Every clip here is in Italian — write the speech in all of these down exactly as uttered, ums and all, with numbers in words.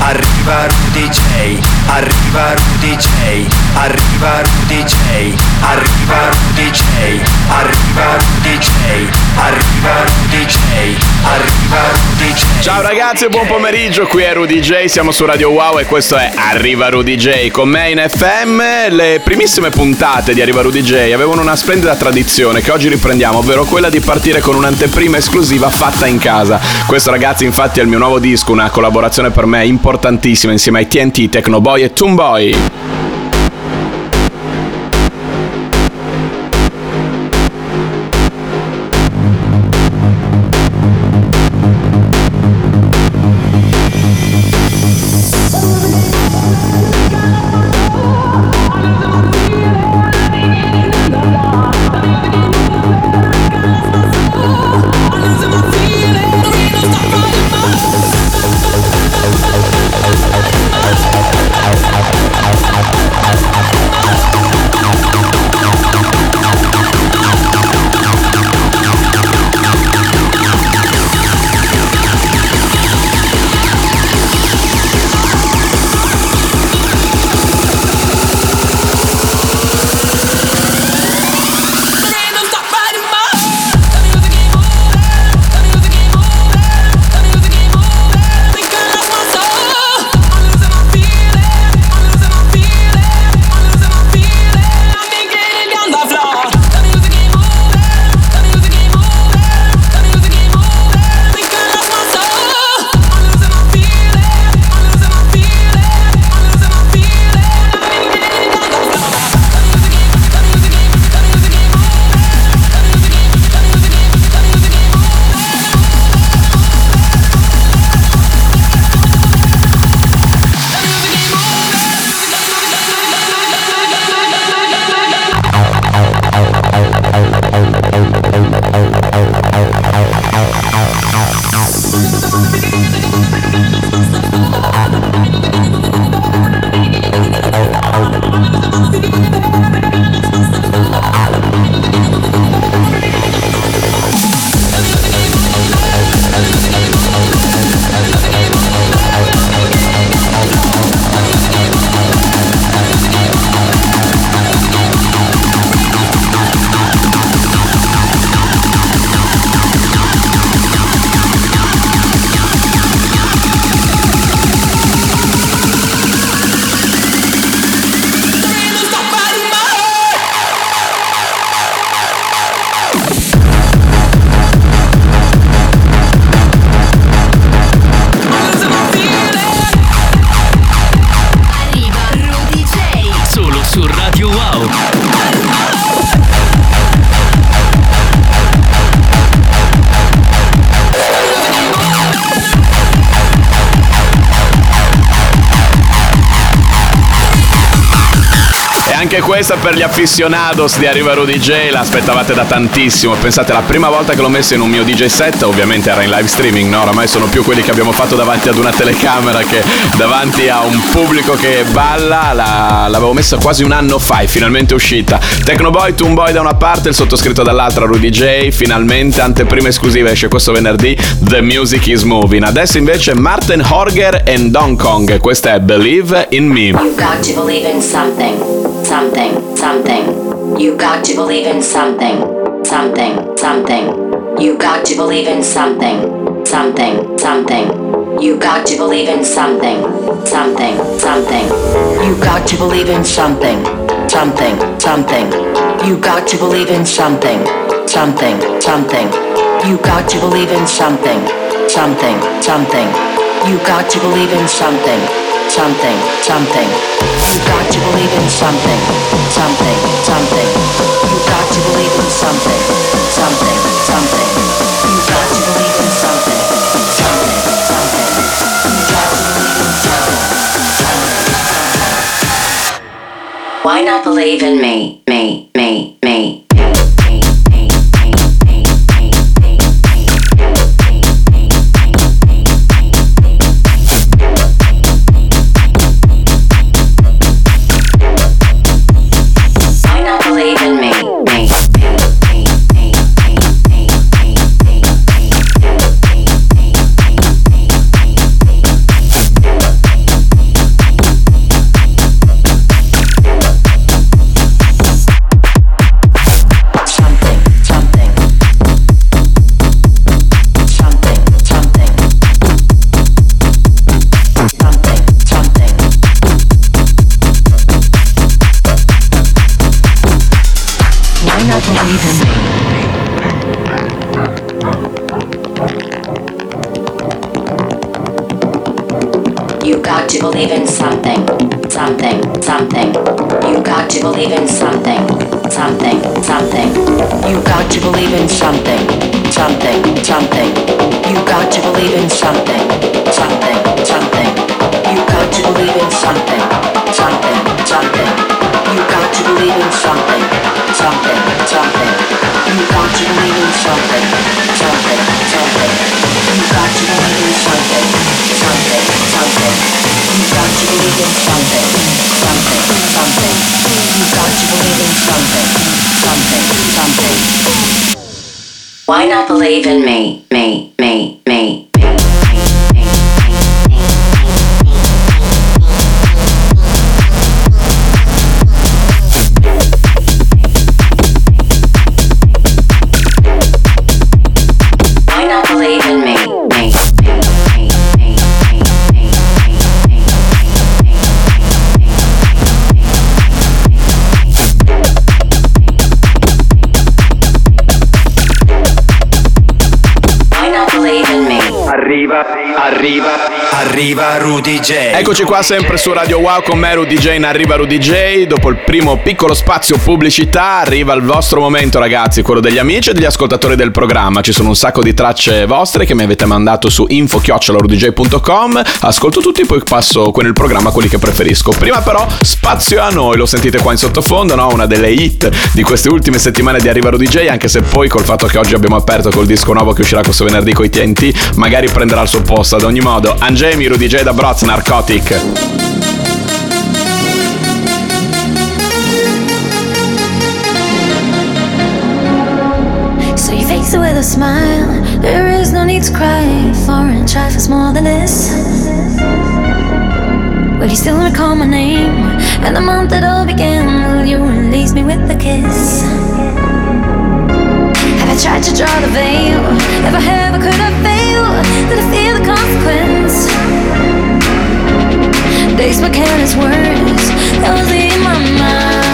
Arriva Rudeejay. Arriva Rudeejay. Arriva Rudeejay. Arriva Rudeejay. Arriva Rudeejay. Arriva Rudeejay. Arriva Rudeejay. Ciao ragazzi e buon pomeriggio, qui è Rudeejay, siamo su Radio Wow e questo è Arriva Rudeejay. Con me in F M le primissime puntate di Arriva Rudeejay avevano una splendida tradizione che oggi riprendiamo, ovvero quella di partire con un'anteprima esclusiva fatta in casa. Questo ragazzi infatti è il mio nuovo disco, una collaborazione per me importantissima insieme ai T N T, Technoboy e Tuneboy. Anche questa per gli aficionados di Arriva Rudeejay, l'aspettavate da tantissimo. Pensate, la prima volta che l'ho messo in un mio D J set, ovviamente era in live streaming, no? Oramai sono più quelli che abbiamo fatto davanti ad una telecamera che davanti a un pubblico che balla. La, l'avevo messa quasi un anno fa, è finalmente uscita. Technoboy, Tuneboy da una parte, il sottoscritto dall'altra, Rudeejay, finalmente anteprima esclusiva, esce questo venerdì, The Music is Moving. Adesso invece Martin Horger and Hong Kong, questa è Believe in Me. You got to believe in something. Something, something. You got to believe in something. Something, something. You got to believe in something. Something, something. You got to believe in something. Something, something. You got to believe in something. Something, something. You got to believe in something. Something, something. You got to believe in something. Something, something. You got to believe in something. Something, something. You got to believe in something. Something, something. You got to believe in something. Something, something. You got to believe in something. Something, something. You got to believe in something. Why not believe in me? Me, me, me. Believe in me, me, me. Why not believe in me? You got to believe in something, something, something. You got to believe in something, something, something. You got to believe in something, something, something. You got to believe in something, something, something. You got to believe in something, something, something. You got to believe in something, something, something. You got to believe in something, something, something. You got to believe in something, something, something. You got to believe in something, something, something. You got to believe in something, something, something. Why not believe in me, me, me, me? Arriva Rudeejay. Eccoci qua sempre su Radio Wow con me Rudeejay in Arriva Rudeejay. Dopo il primo piccolo spazio pubblicità arriva il vostro momento ragazzi, quello degli amici e degli ascoltatori del programma. Ci sono un sacco di tracce vostre che mi avete mandato su info chiocciola rudeejay punto com. Ascolto tutti, poi passo con il programma quelli che preferisco. Prima però spazio a noi, lo sentite qua in sottofondo, no? Una delle hit di queste ultime settimane di Arriva Rudeejay, anche se poi col fatto che oggi abbiamo aperto col disco nuovo che uscirà questo venerdì coi T N T magari prenderà il suo posto. Ad ogni modo Angemi, Rudeejay da Broz, Narcotic. With a smile, there is no need to cry. Foreign strife is more than this. Will you still recall my name and the month it all began? Will you release me with a kiss? Have I tried to draw the veil? If I have, I could have failed. Did I feel the consequence? Days were careless words that was in my mind.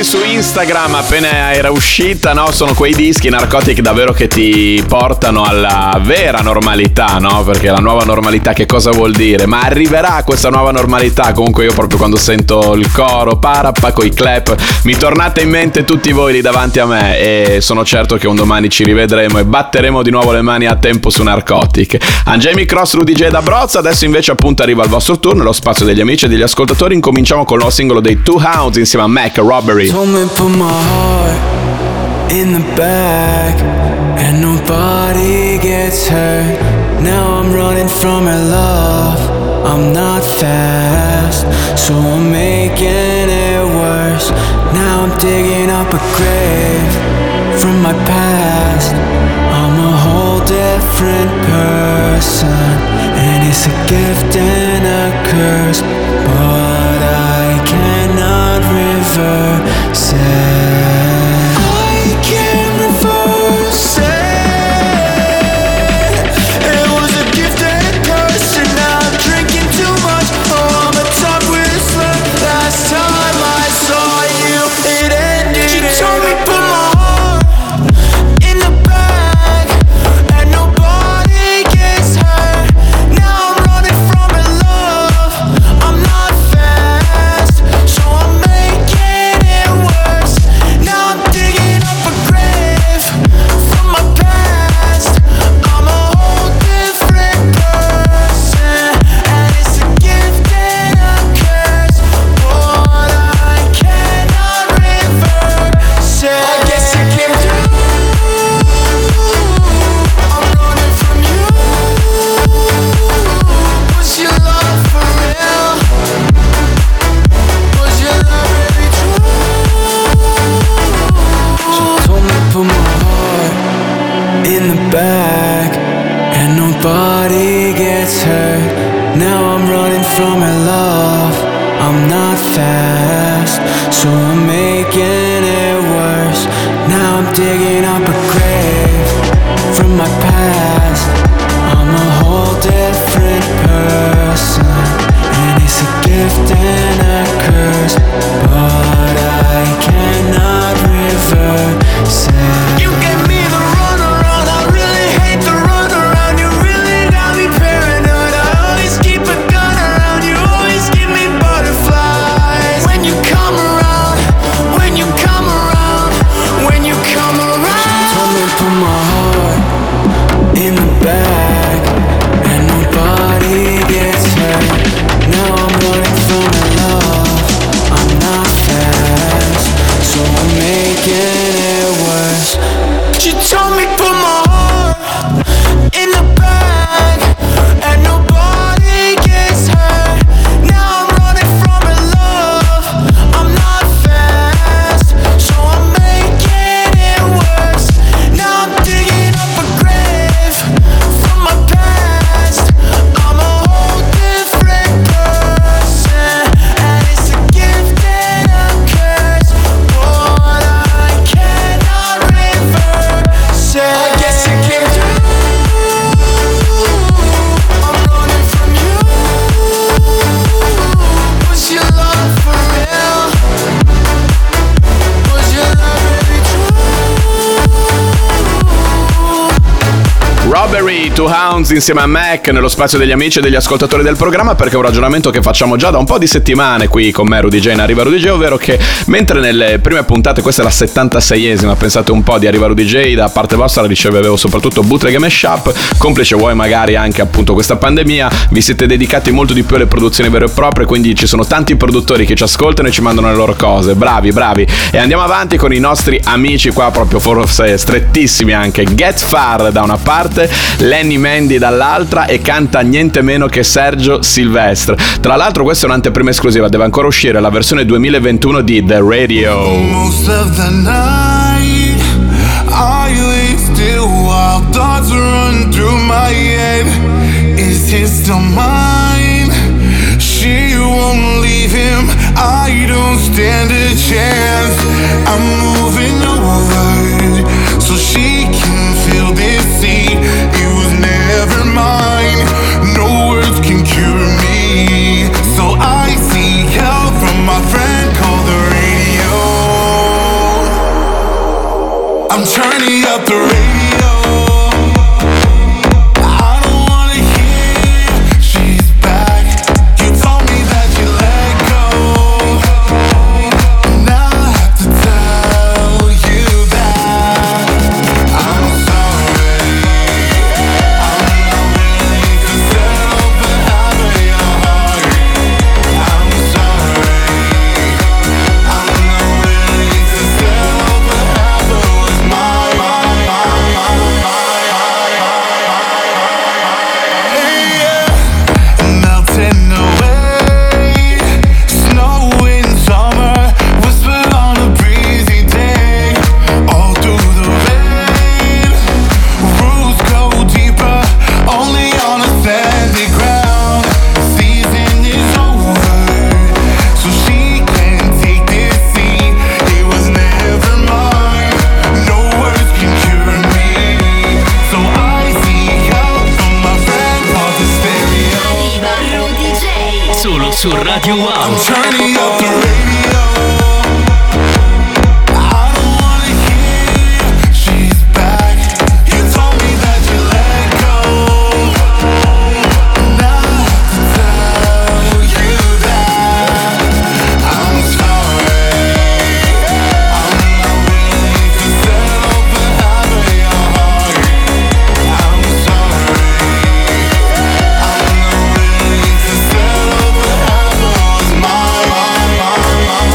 Su Instagram appena era uscita, no? Sono quei dischi Narcotic davvero che ti portano alla vera normalità, no? Perché la nuova normalità che cosa vuol dire? Ma arriverà questa nuova normalità? Comunque io proprio quando sento il coro parappa coi clap mi tornate in mente tutti voi lì davanti a me e sono certo che un domani ci rivedremo e batteremo di nuovo le mani a tempo su Narcotic. Angemi Cross, Rudeejay da Broz. Adesso invece appunto arriva il vostro turno, lo spazio degli amici e degli ascoltatori. Incominciamo con lo singolo dei Two Hounds insieme a Mac, Robbery. Told me put my heart in the bag and nobody gets hurt. Now I'm running from her love. I'm not fast, so I'm making it worse. Now I'm digging up a grave from my past. I'm a whole different person, and it's a gift and a curse, but I Insieme a Mac nello spazio degli amici e degli ascoltatori del programma, perché è un ragionamento che facciamo già da un po' di settimane qui con me, Rudeejay, in Arriva Rudeejay, ovvero che mentre nelle prime puntate, questa è la settantaseiesima, pensate un po', di Arriva Rudeejay, da parte vostra ricevevo soprattutto bootleg e mashup, complice vuoi magari anche appunto questa pandemia, vi siete dedicati molto di più alle produzioni vere e proprie, quindi ci sono tanti produttori che ci ascoltano e ci mandano le loro cose, bravi bravi, e andiamo avanti con i nostri amici qua proprio forse strettissimi anche, Get Far da una parte, Lenny Mandy dall'altra, e canta niente meno che Sergio Silvestre. Tra l'altro questa è un'anteprima esclusiva, deve ancora uscire la versione duemilaventuno di The Radio. Most of the night I live still while thoughts run through my head. Is he still mine? She won't leave him. I don't stand a chance. I'm moving over so she can feel this seat. Never mind, no words can cure me, so I seek help from my friend called the radio. I'm turning up the radio. su Radio Wow. I'm turning up the radio.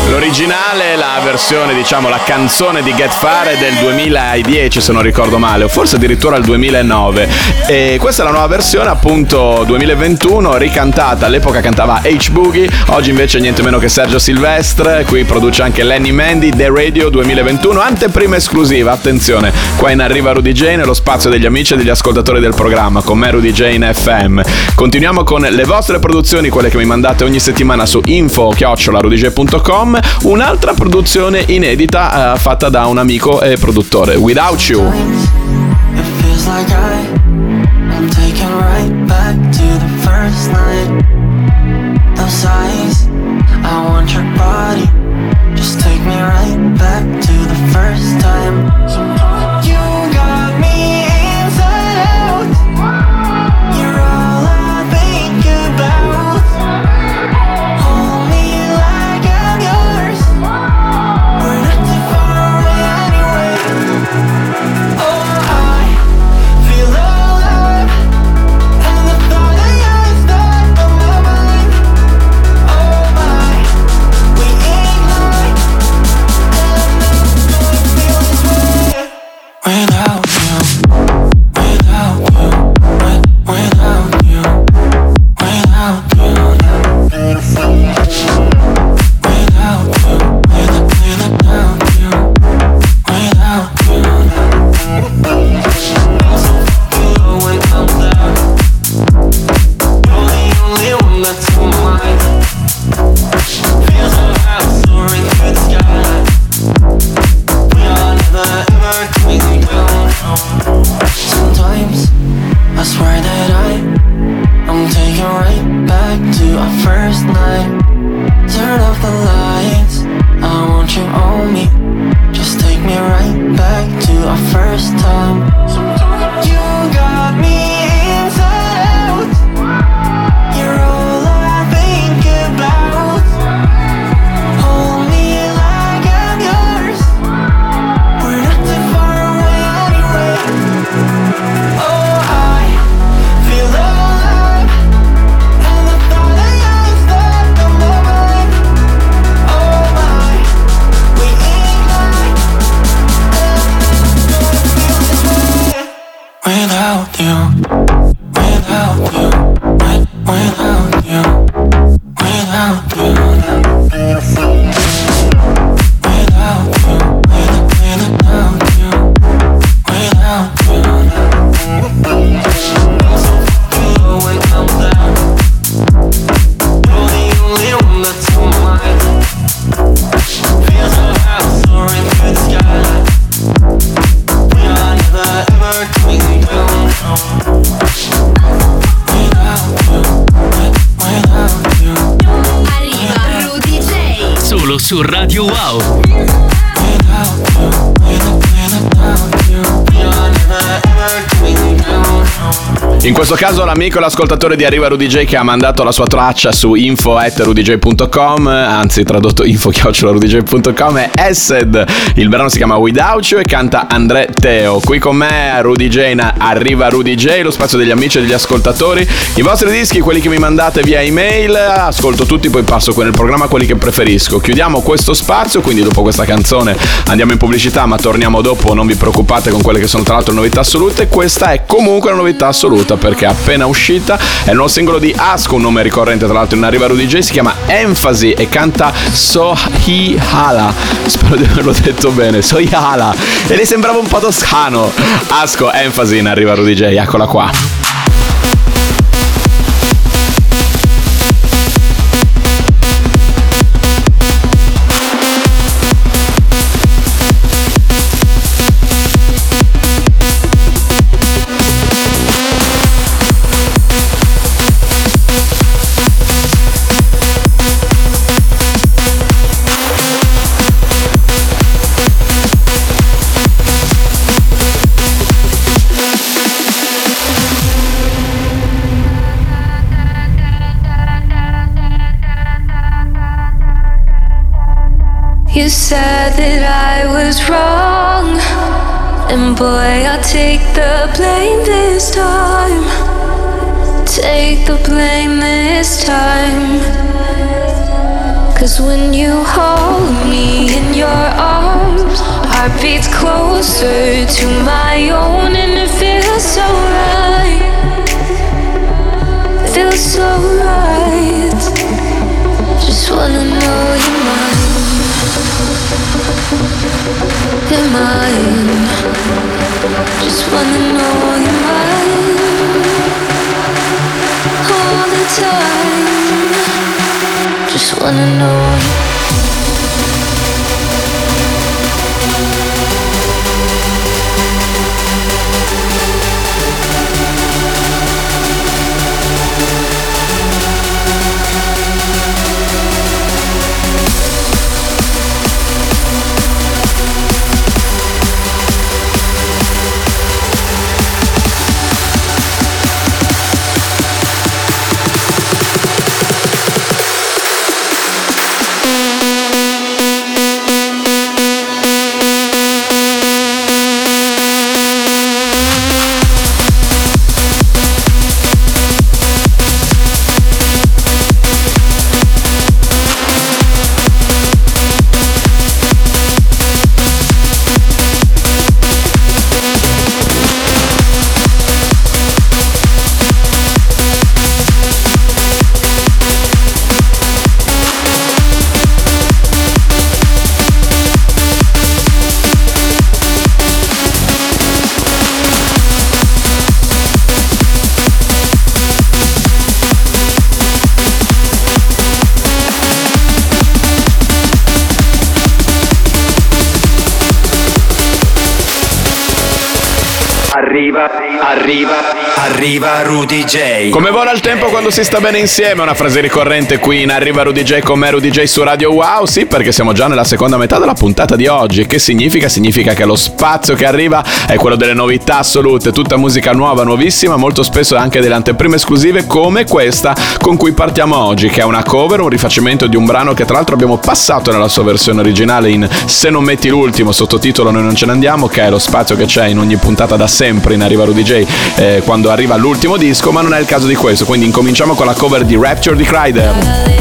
L'originale è la versione, diciamo, la canzone di Get Fare del duemiladieci, se non ricordo male, o forse addirittura il duemilanove. E questa è la nuova versione, appunto, duemilaventuno, ricantata. All'epoca cantava H Boogie, oggi invece niente meno che Sergio Silvestre, qui produce anche Lenny, Mandy, The Radio duemilaventuno, anteprima esclusiva, attenzione, qua in Arriva Rudeejay, nello spazio degli amici e degli ascoltatori del programma, con me Rudeejay in F M. Continuiamo con le vostre produzioni, quelle che mi mandate ogni settimana su info chiocciola rudeejay punto com. Un'altra produzione inedita eh, fatta da un amico e produttore, Without You. Su Radio Wow. In questo caso l'amico e l'ascoltatore di Arriva Rudeejay che ha mandato la sua traccia su info chiocciola rudeejay punto com, anzi tradotto info chiocciola rudeejay punto com, è Essed. Il brano si chiama Without You e canta André Teo. Qui con me Rudeejay, Arriva Rudeejay, lo spazio degli amici e degli ascoltatori. I vostri dischi, quelli che mi mandate via email, ascolto tutti, poi passo qui nel programma quelli che preferisco. Chiudiamo questo spazio, quindi dopo questa canzone andiamo in pubblicità, ma torniamo dopo, non vi preoccupate, con quelle che sono tra l'altro novità assolute. Questa è comunque una novità assoluta perché è appena uscita, è il nuovo singolo di Asko, un nome ricorrente tra l'altro in Arriva Rudeejay, si chiama Enfasi e canta Sohiala, spero di averlo detto bene, Sohiala, e le sembrava un po' toscano. Asko, Enfasi in Arriva Rudeejay, eccola qua. You said that I was wrong, and boy, I'll take the blame this time. Take the blame this time. 'Cause when you hold me in your arms, heartbeats closer to my own, and it feels so right. It feels so right. Just wanna know you're mine. You're mine. Just wanna know you're mine. All the time. Just wanna know you're mine. Arriva, arriva, arriva Rudeejay. Come vola il tempo quando si sta bene insieme? Una frase ricorrente qui in Arriva Rudeejay con me, Rudeejay su Radio Wow. Sì, perché siamo già nella seconda metà della puntata di oggi. Che significa? Significa che lo spazio che arriva è quello delle novità assolute. Tutta musica nuova, nuovissima, molto spesso anche delle anteprime esclusive come questa con cui partiamo oggi, che è una cover, un rifacimento di un brano che tra l'altro abbiamo passato nella sua versione originale in Se non metti l'ultimo, sottotitolo Noi non ce ne andiamo, che è lo spazio che c'è in ogni puntata da sempre in Arriva Rudeejay eh, quando arriva l'ultimo disco, ma non è il caso di questo, quindi incominciamo con la cover di Rapture di Cryder.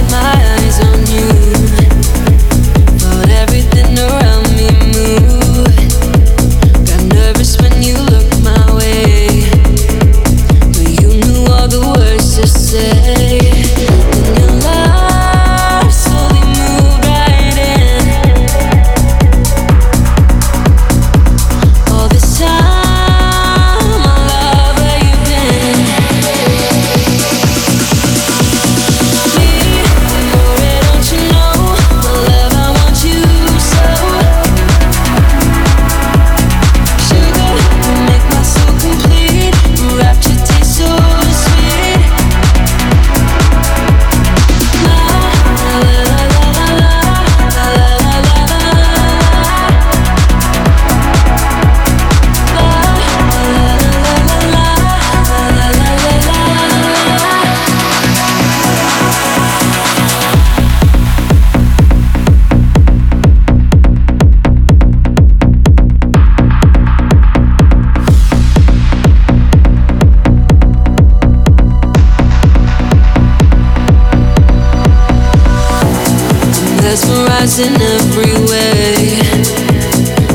In every way,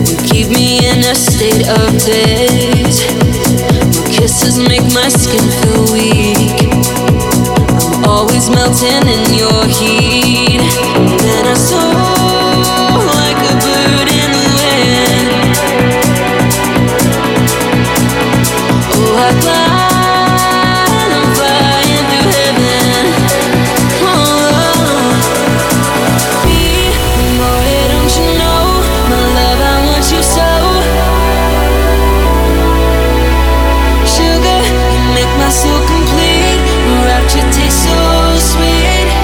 you keep me in a state of daze. Your kisses make my skin feel weak. I'm always melting in your heat. Then I saw. So complete, rapture tastes so sweet.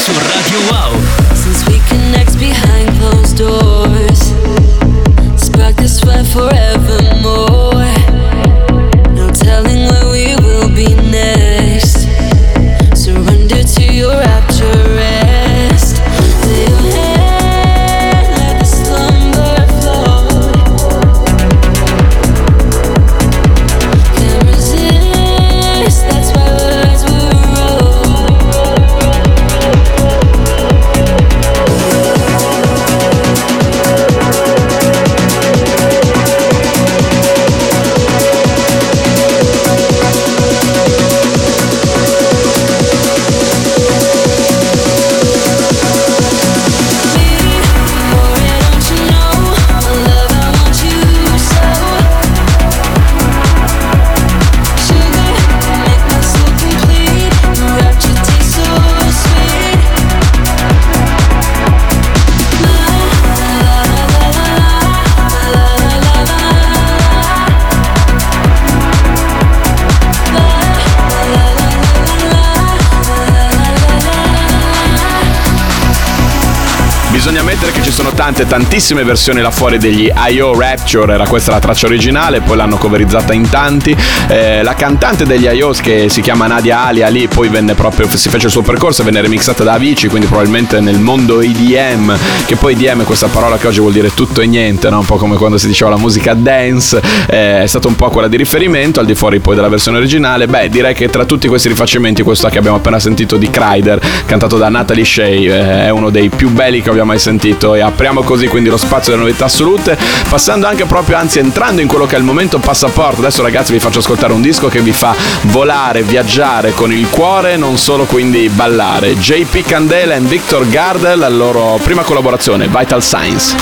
su Radio Wow. Since we connect behind closed doors, spark this fire forevermore. No telling where we will be next. Surrender to your rapture. Bisogna ammettere che ci sono tante, tantissime versioni là fuori degli I O Rapture, era questa la traccia originale, poi l'hanno coverizzata in tanti, eh, la cantante degli I Os che si chiama Nadia Ali, Ali poi venne proprio, si fece il suo percorso e venne remixata da Avicii, quindi probabilmente nel mondo E D M, che poi E D M è questa parola che oggi vuol dire tutto e niente, no? Un po' come quando si diceva la musica dance, eh, è stata un po' quella di riferimento, al di fuori poi della versione originale. Beh, direi che tra tutti questi rifacimenti, questo che abbiamo appena sentito di Cryder, cantato da Natalie Shay, eh, è uno dei più belli che abbiamo mai sentito, e apriamo così quindi lo spazio delle novità assolute, passando anche proprio, anzi entrando in quello che è il momento passaporto. Adesso ragazzi vi faccio ascoltare un disco che vi fa volare, viaggiare con il cuore, non solo quindi ballare. J P Candela e Victor Gardel, la loro prima collaborazione, Vital Signs.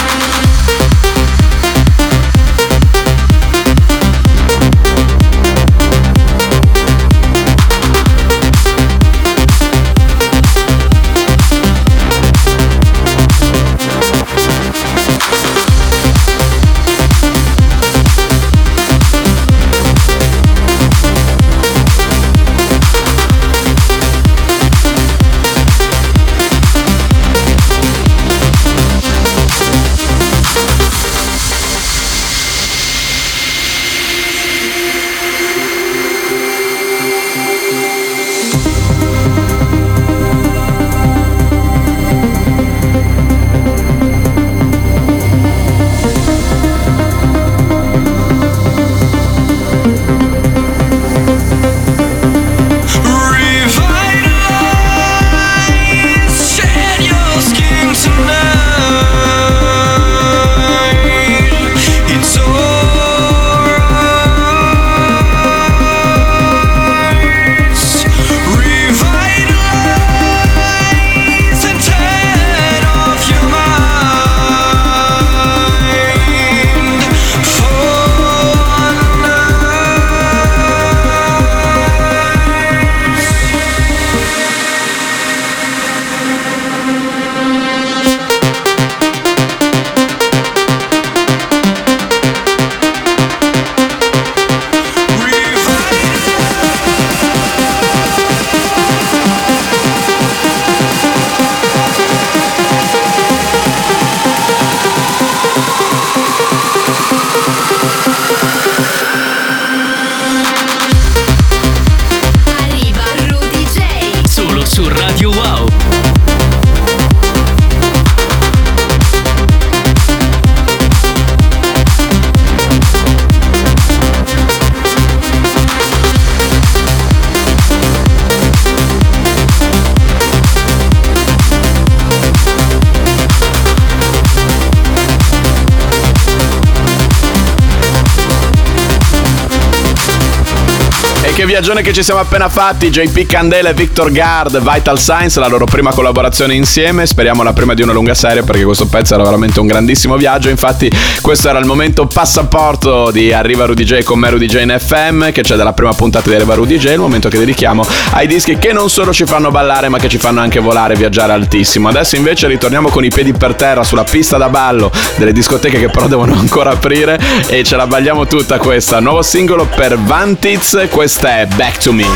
Che viaggione che ci siamo appena fatti, J P Candela e Victor Gard, Vital Signs, la loro prima collaborazione insieme, speriamo la prima di una lunga serie, perché questo pezzo era veramente un grandissimo viaggio. Infatti questo era il momento passaporto di Arriva Rudeejay con me Rudeejay in F M, che c'è dalla prima puntata di Arriva Rudeejay, il momento che dedichiamo ai dischi che non solo ci fanno ballare ma che ci fanno anche volare, viaggiare altissimo. Adesso invece ritorniamo con i piedi per terra sulla pista da ballo delle discoteche, che però devono ancora aprire, e ce la balliamo tutta questa. Nuovo singolo per Vantiz, questa Back to Me.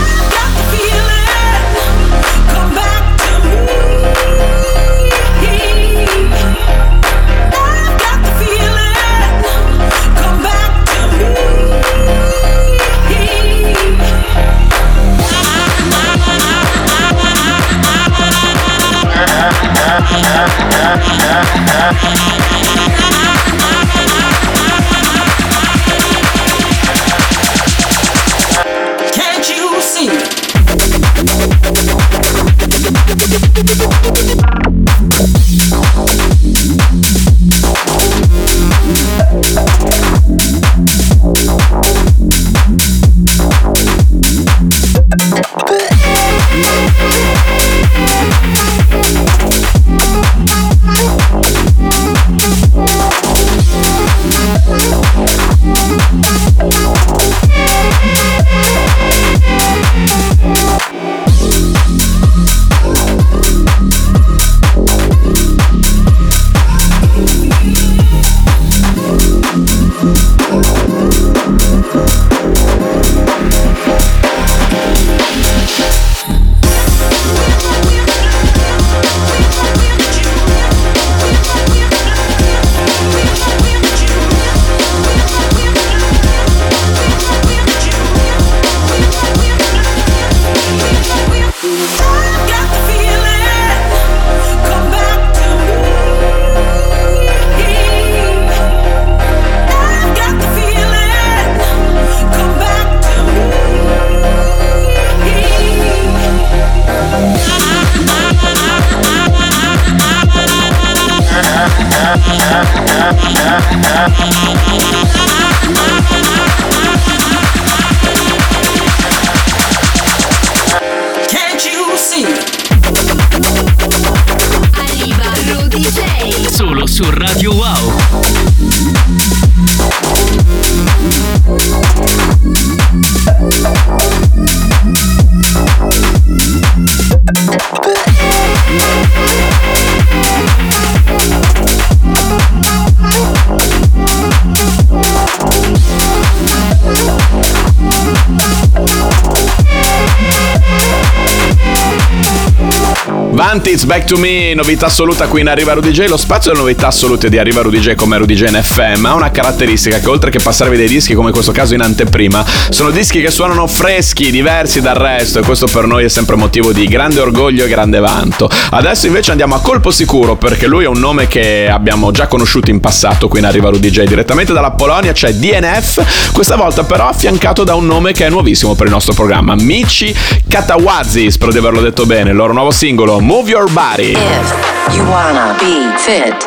It's back to me, novità assoluta qui in Arriva Rudeejay. Lo spazio delle novità assolute di Arriva Rudeejay come Rudeejay in F M ha una caratteristica che, oltre che passarvi dei dischi come in questo caso in anteprima, sono dischi che suonano freschi, diversi dal resto, e questo per noi è sempre motivo di grande orgoglio e grande vanto. Adesso invece andiamo a colpo sicuro, perché lui è un nome che abbiamo già conosciuto in passato qui in Arriva Rudeejay. Direttamente dalla Polonia c'è D N F, questa volta però affiancato da un nome che è nuovissimo per il nostro programma, Michi Katawazi, spero di averlo detto bene. Il loro nuovo singolo Move Your Body. If you wanna be fit,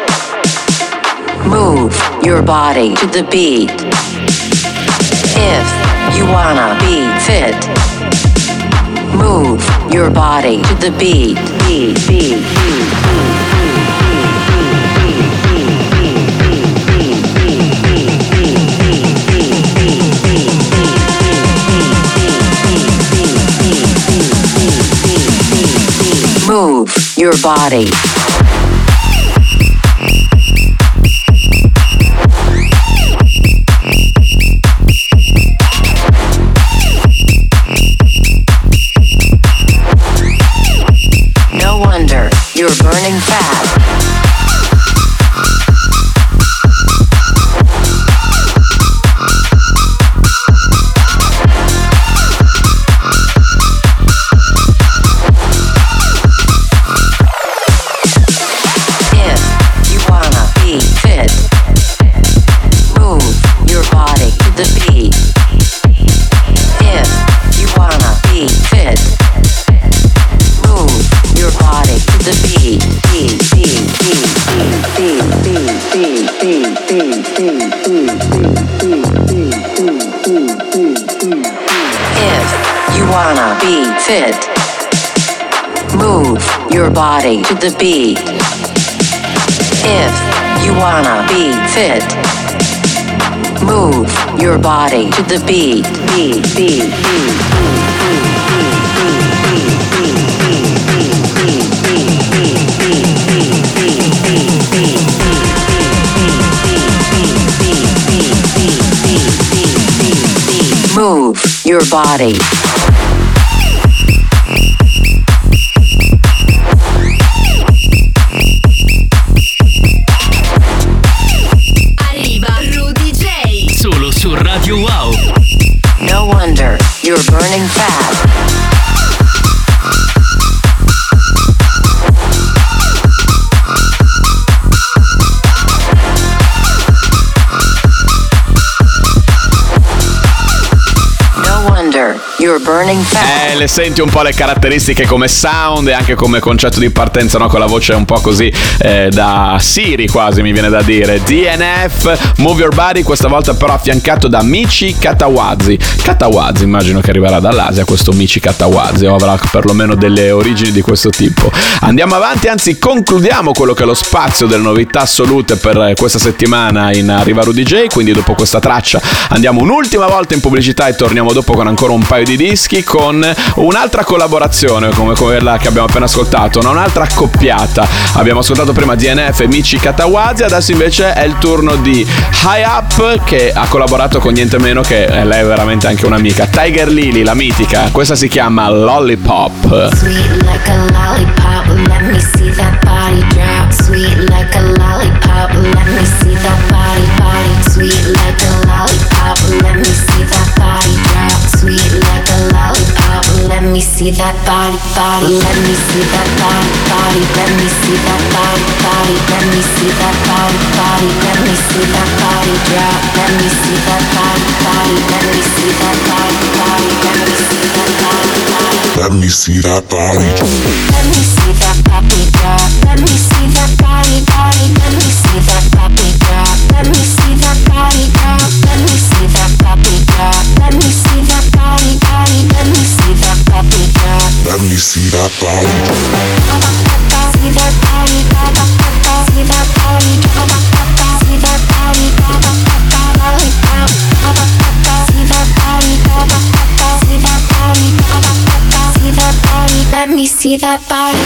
move your body to the beat. If you wanna be fit, move your body to the beat. Beat, beat, beat, beat. Move your body. No wonder you're burning fat. Fit. Move your body to the beat. If you wanna be fit, move your body to the beat. Beat, beat, beat. Move your body. You're burning fat. burning fat. Eh, le senti un po' le caratteristiche come sound e anche come concetto di partenza, no? Con la voce un po' così eh, da Siri quasi, mi viene da dire. D N F, Move Your Body, questa volta però affiancato da Michi Katawazi. Katawazi, immagino che arriverà dall'Asia questo Michi Katawazi, o avrà perlomeno delle origini di questo tipo. Andiamo avanti, anzi concludiamo quello che è lo spazio delle novità assolute per questa settimana in Arriva Rudeejay, quindi dopo questa traccia andiamo un'ultima volta in pubblicità e torniamo dopo con ancora un paio di dischi, con un'altra collaborazione come quella che abbiamo appena ascoltato, no? Un'altra accoppiata. Abbiamo ascoltato prima D N F e Michi Katawazi, adesso invece è il turno di High Up, che ha collaborato con niente meno che, eh, lei è veramente anche un'amica, Tiger Lily, la mitica. Questa si chiama Lollipop. Sweet like a lollipop, let me see that body drop. Sweet like a lollipop, let me see that body, body. Sweet like a lollipop, let me see that body drop. Sweet like a lollipop, let me see that body, body. Let me see that body, body. Let me see that body, body. Let me see that body, body. Let me see that body drop. Let me see that body, body. Let me see that body, body. Let me see that body, body. Let me see that body. Let me see that body drop. Let me see that body, body. Let me see that body drop. Let me see that body drop. Let me see that body drop. Let me see that body, body. Let me see that body drop. Let me see that body. See that body, see that body, see that body, lollipop. See that body, see that body, see that body. Let me see that body.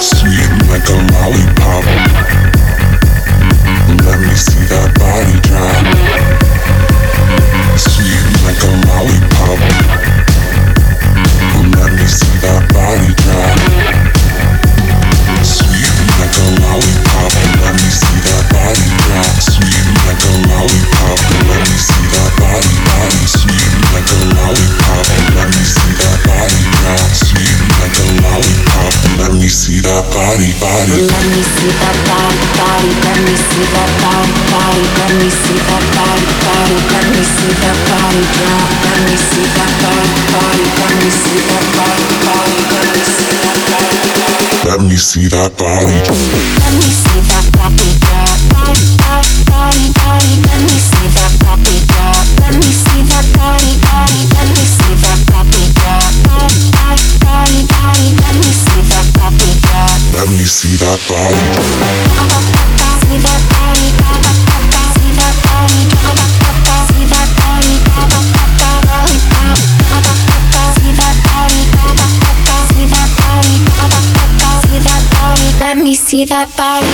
Sweet like a lollipop. Let me see that body drop. Sweet like a lollipop. Let me see that body drop. Sweet like a lollipop. Let me see that body drop. Sweet like a lollipop. Let me see that body, body. Sweet like a lollipop. Let me see that body drop. Sweet like a lollipop. Let me see that body, body. Let me see that body, body. Let me see that body, body. Let me see that body, body. Let me see that body drop. Let me see that body, body. Let me see that body, body. Let me see that body, body. Let me see that body. Let me see that body drop. Body, body, body, body. Let me see that body drop. Let me see that body, body. Let me see that body drop. Body, body, body, body. Let me see that. Let me see that body. See that body. See that body. See that body. Lollipop. See that body. See that body. See that body. Let me see that body.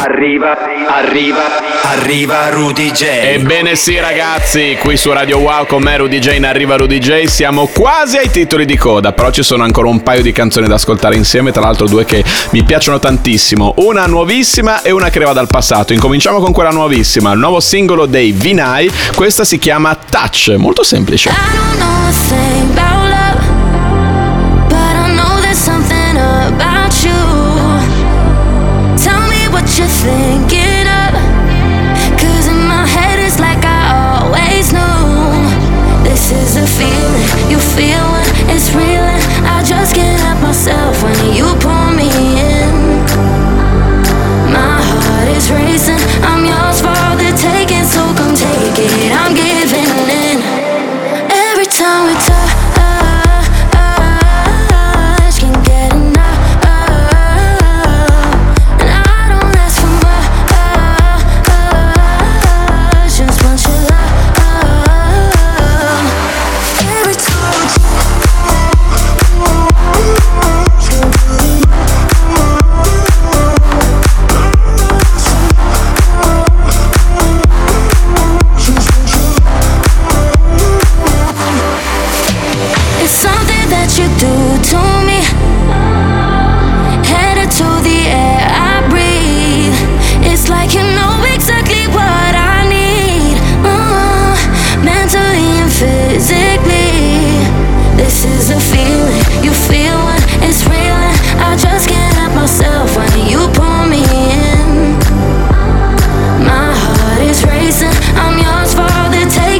Arriva, arriva, arriva Rudeejay. Ebbene sì ragazzi, qui su Radio Wow con me Rudeejay in Arriva Rudeejay. Siamo quasi ai titoli di coda, però ci sono ancora un paio di canzoni da ascoltare insieme. Tra l'altro due che mi piacciono tantissimo, una nuovissima e una che arriva dal passato. Incominciamo con quella nuovissima, il nuovo singolo dei Vinai. Questa si chiama Touch, molto semplice. I don't know thinking of, 'cause in my head it's like I always knew. This is a feeling, you feel it, it's real. I just can't help myself when you pull me in. My heart is racing, I'm yours for the taking, so come take it, I'm giving in. Every time we talk I'm yours for the taking.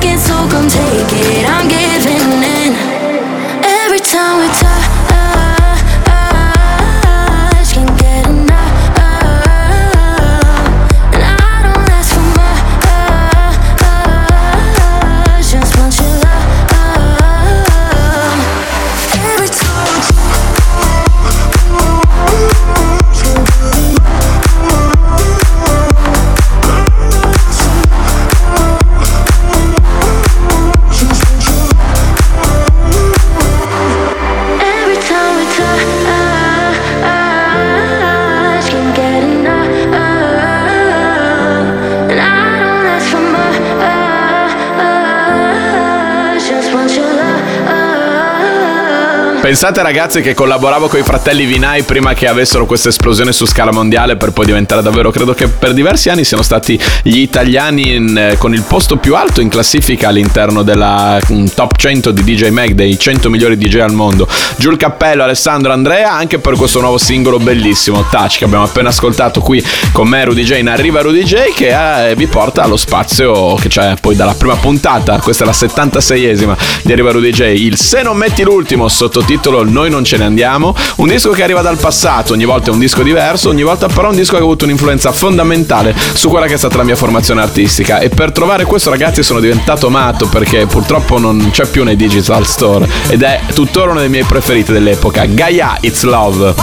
Pensate ragazzi che collaboravo con i fratelli Vinai prima che avessero questa esplosione su scala mondiale, per poi diventare davvero, credo che per diversi anni siano stati gli italiani in, eh, con il posto più alto in classifica all'interno della um, top cento di D J Mag, dei cento migliori D J al mondo. Giù il cappello Alessandro, Andrea, anche per questo nuovo singolo bellissimo Touch che abbiamo appena ascoltato qui con me Rudeejay in Arriva Rudeejay, che eh, vi porta allo spazio che c'è poi dalla prima puntata, questa è la settantaseiesima di Arriva Rudeejay, il Se non metti l'ultimo, sottotitolo Noi non ce ne andiamo, un disco che arriva dal passato, ogni volta è un disco diverso, ogni volta però un disco che ha avuto un'influenza fondamentale su quella che è stata la mia formazione artistica. E per trovare questo ragazzi sono diventato matto, perché purtroppo non c'è più nei digital store ed è tuttora uno dei miei preferiti dell'epoca, Gaia, It's Love.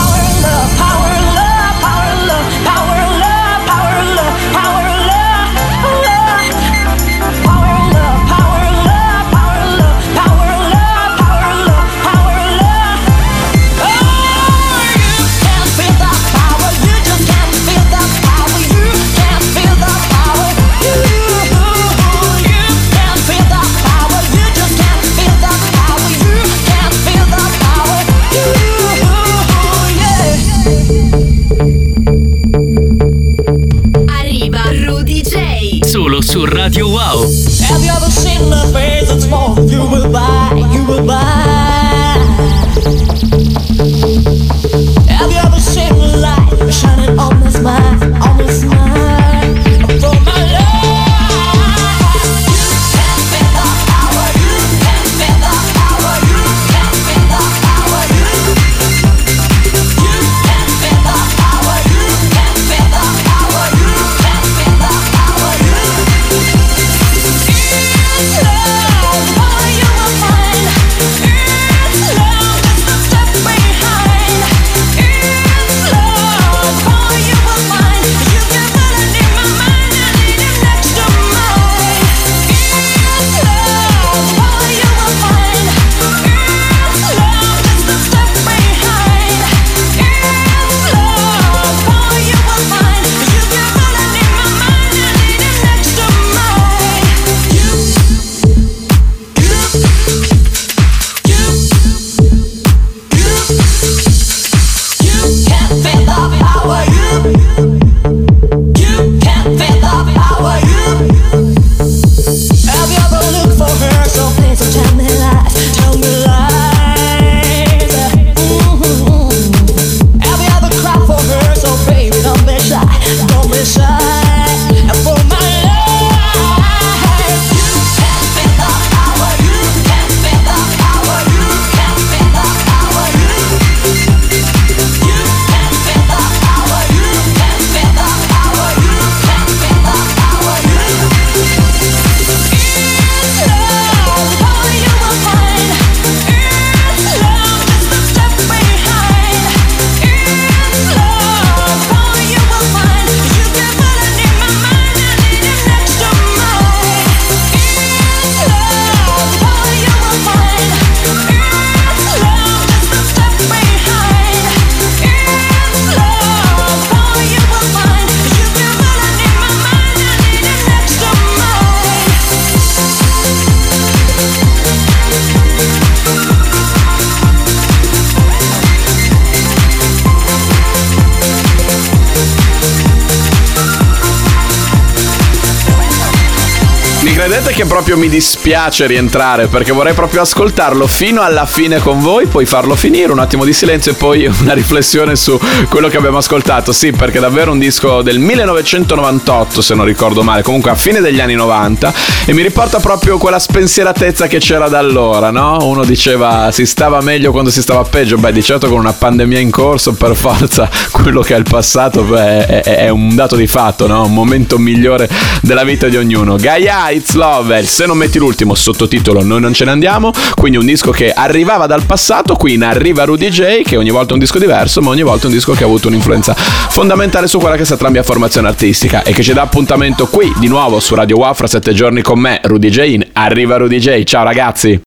Su Radio Wow. Have you ever seen the face it's for? You will buy, you will buy. Have you ever seen the light shining on this mind, on this mind? For my love, you can feel the power, you can feel the power, you can feel the power, you. You can feel the power, you can feel the power, you can feel the power, you. Credete che proprio mi dispiace rientrare, perché vorrei proprio ascoltarlo fino alla fine con voi, poi farlo finire, un attimo di silenzio e poi una riflessione su quello che abbiamo ascoltato. Sì, perché è davvero un disco del millenovecentonovantotto, se non ricordo male, comunque a fine degli anni novanta, e mi riporta proprio quella spensieratezza che c'era da allora, no? Uno diceva si stava meglio quando si stava peggio. Beh, di certo con una pandemia in corso, per forza quello che è il passato, beh, è, è un dato di fatto, no? Un momento migliore della vita di ognuno. Gaia, it's Love, Se non metti l'ultimo, sottotitolo Noi non ce ne andiamo, quindi un disco che arrivava dal passato, qui in Arriva Rudeejay, che ogni volta è un disco diverso, ma ogni volta è un disco che ha avuto un'influenza fondamentale su quella che è stata la mia formazione artistica, e che ci dà appuntamento qui di nuovo su Radio Wow fra sette giorni con me Rudeejay in Arriva Rudeejay. Ciao ragazzi.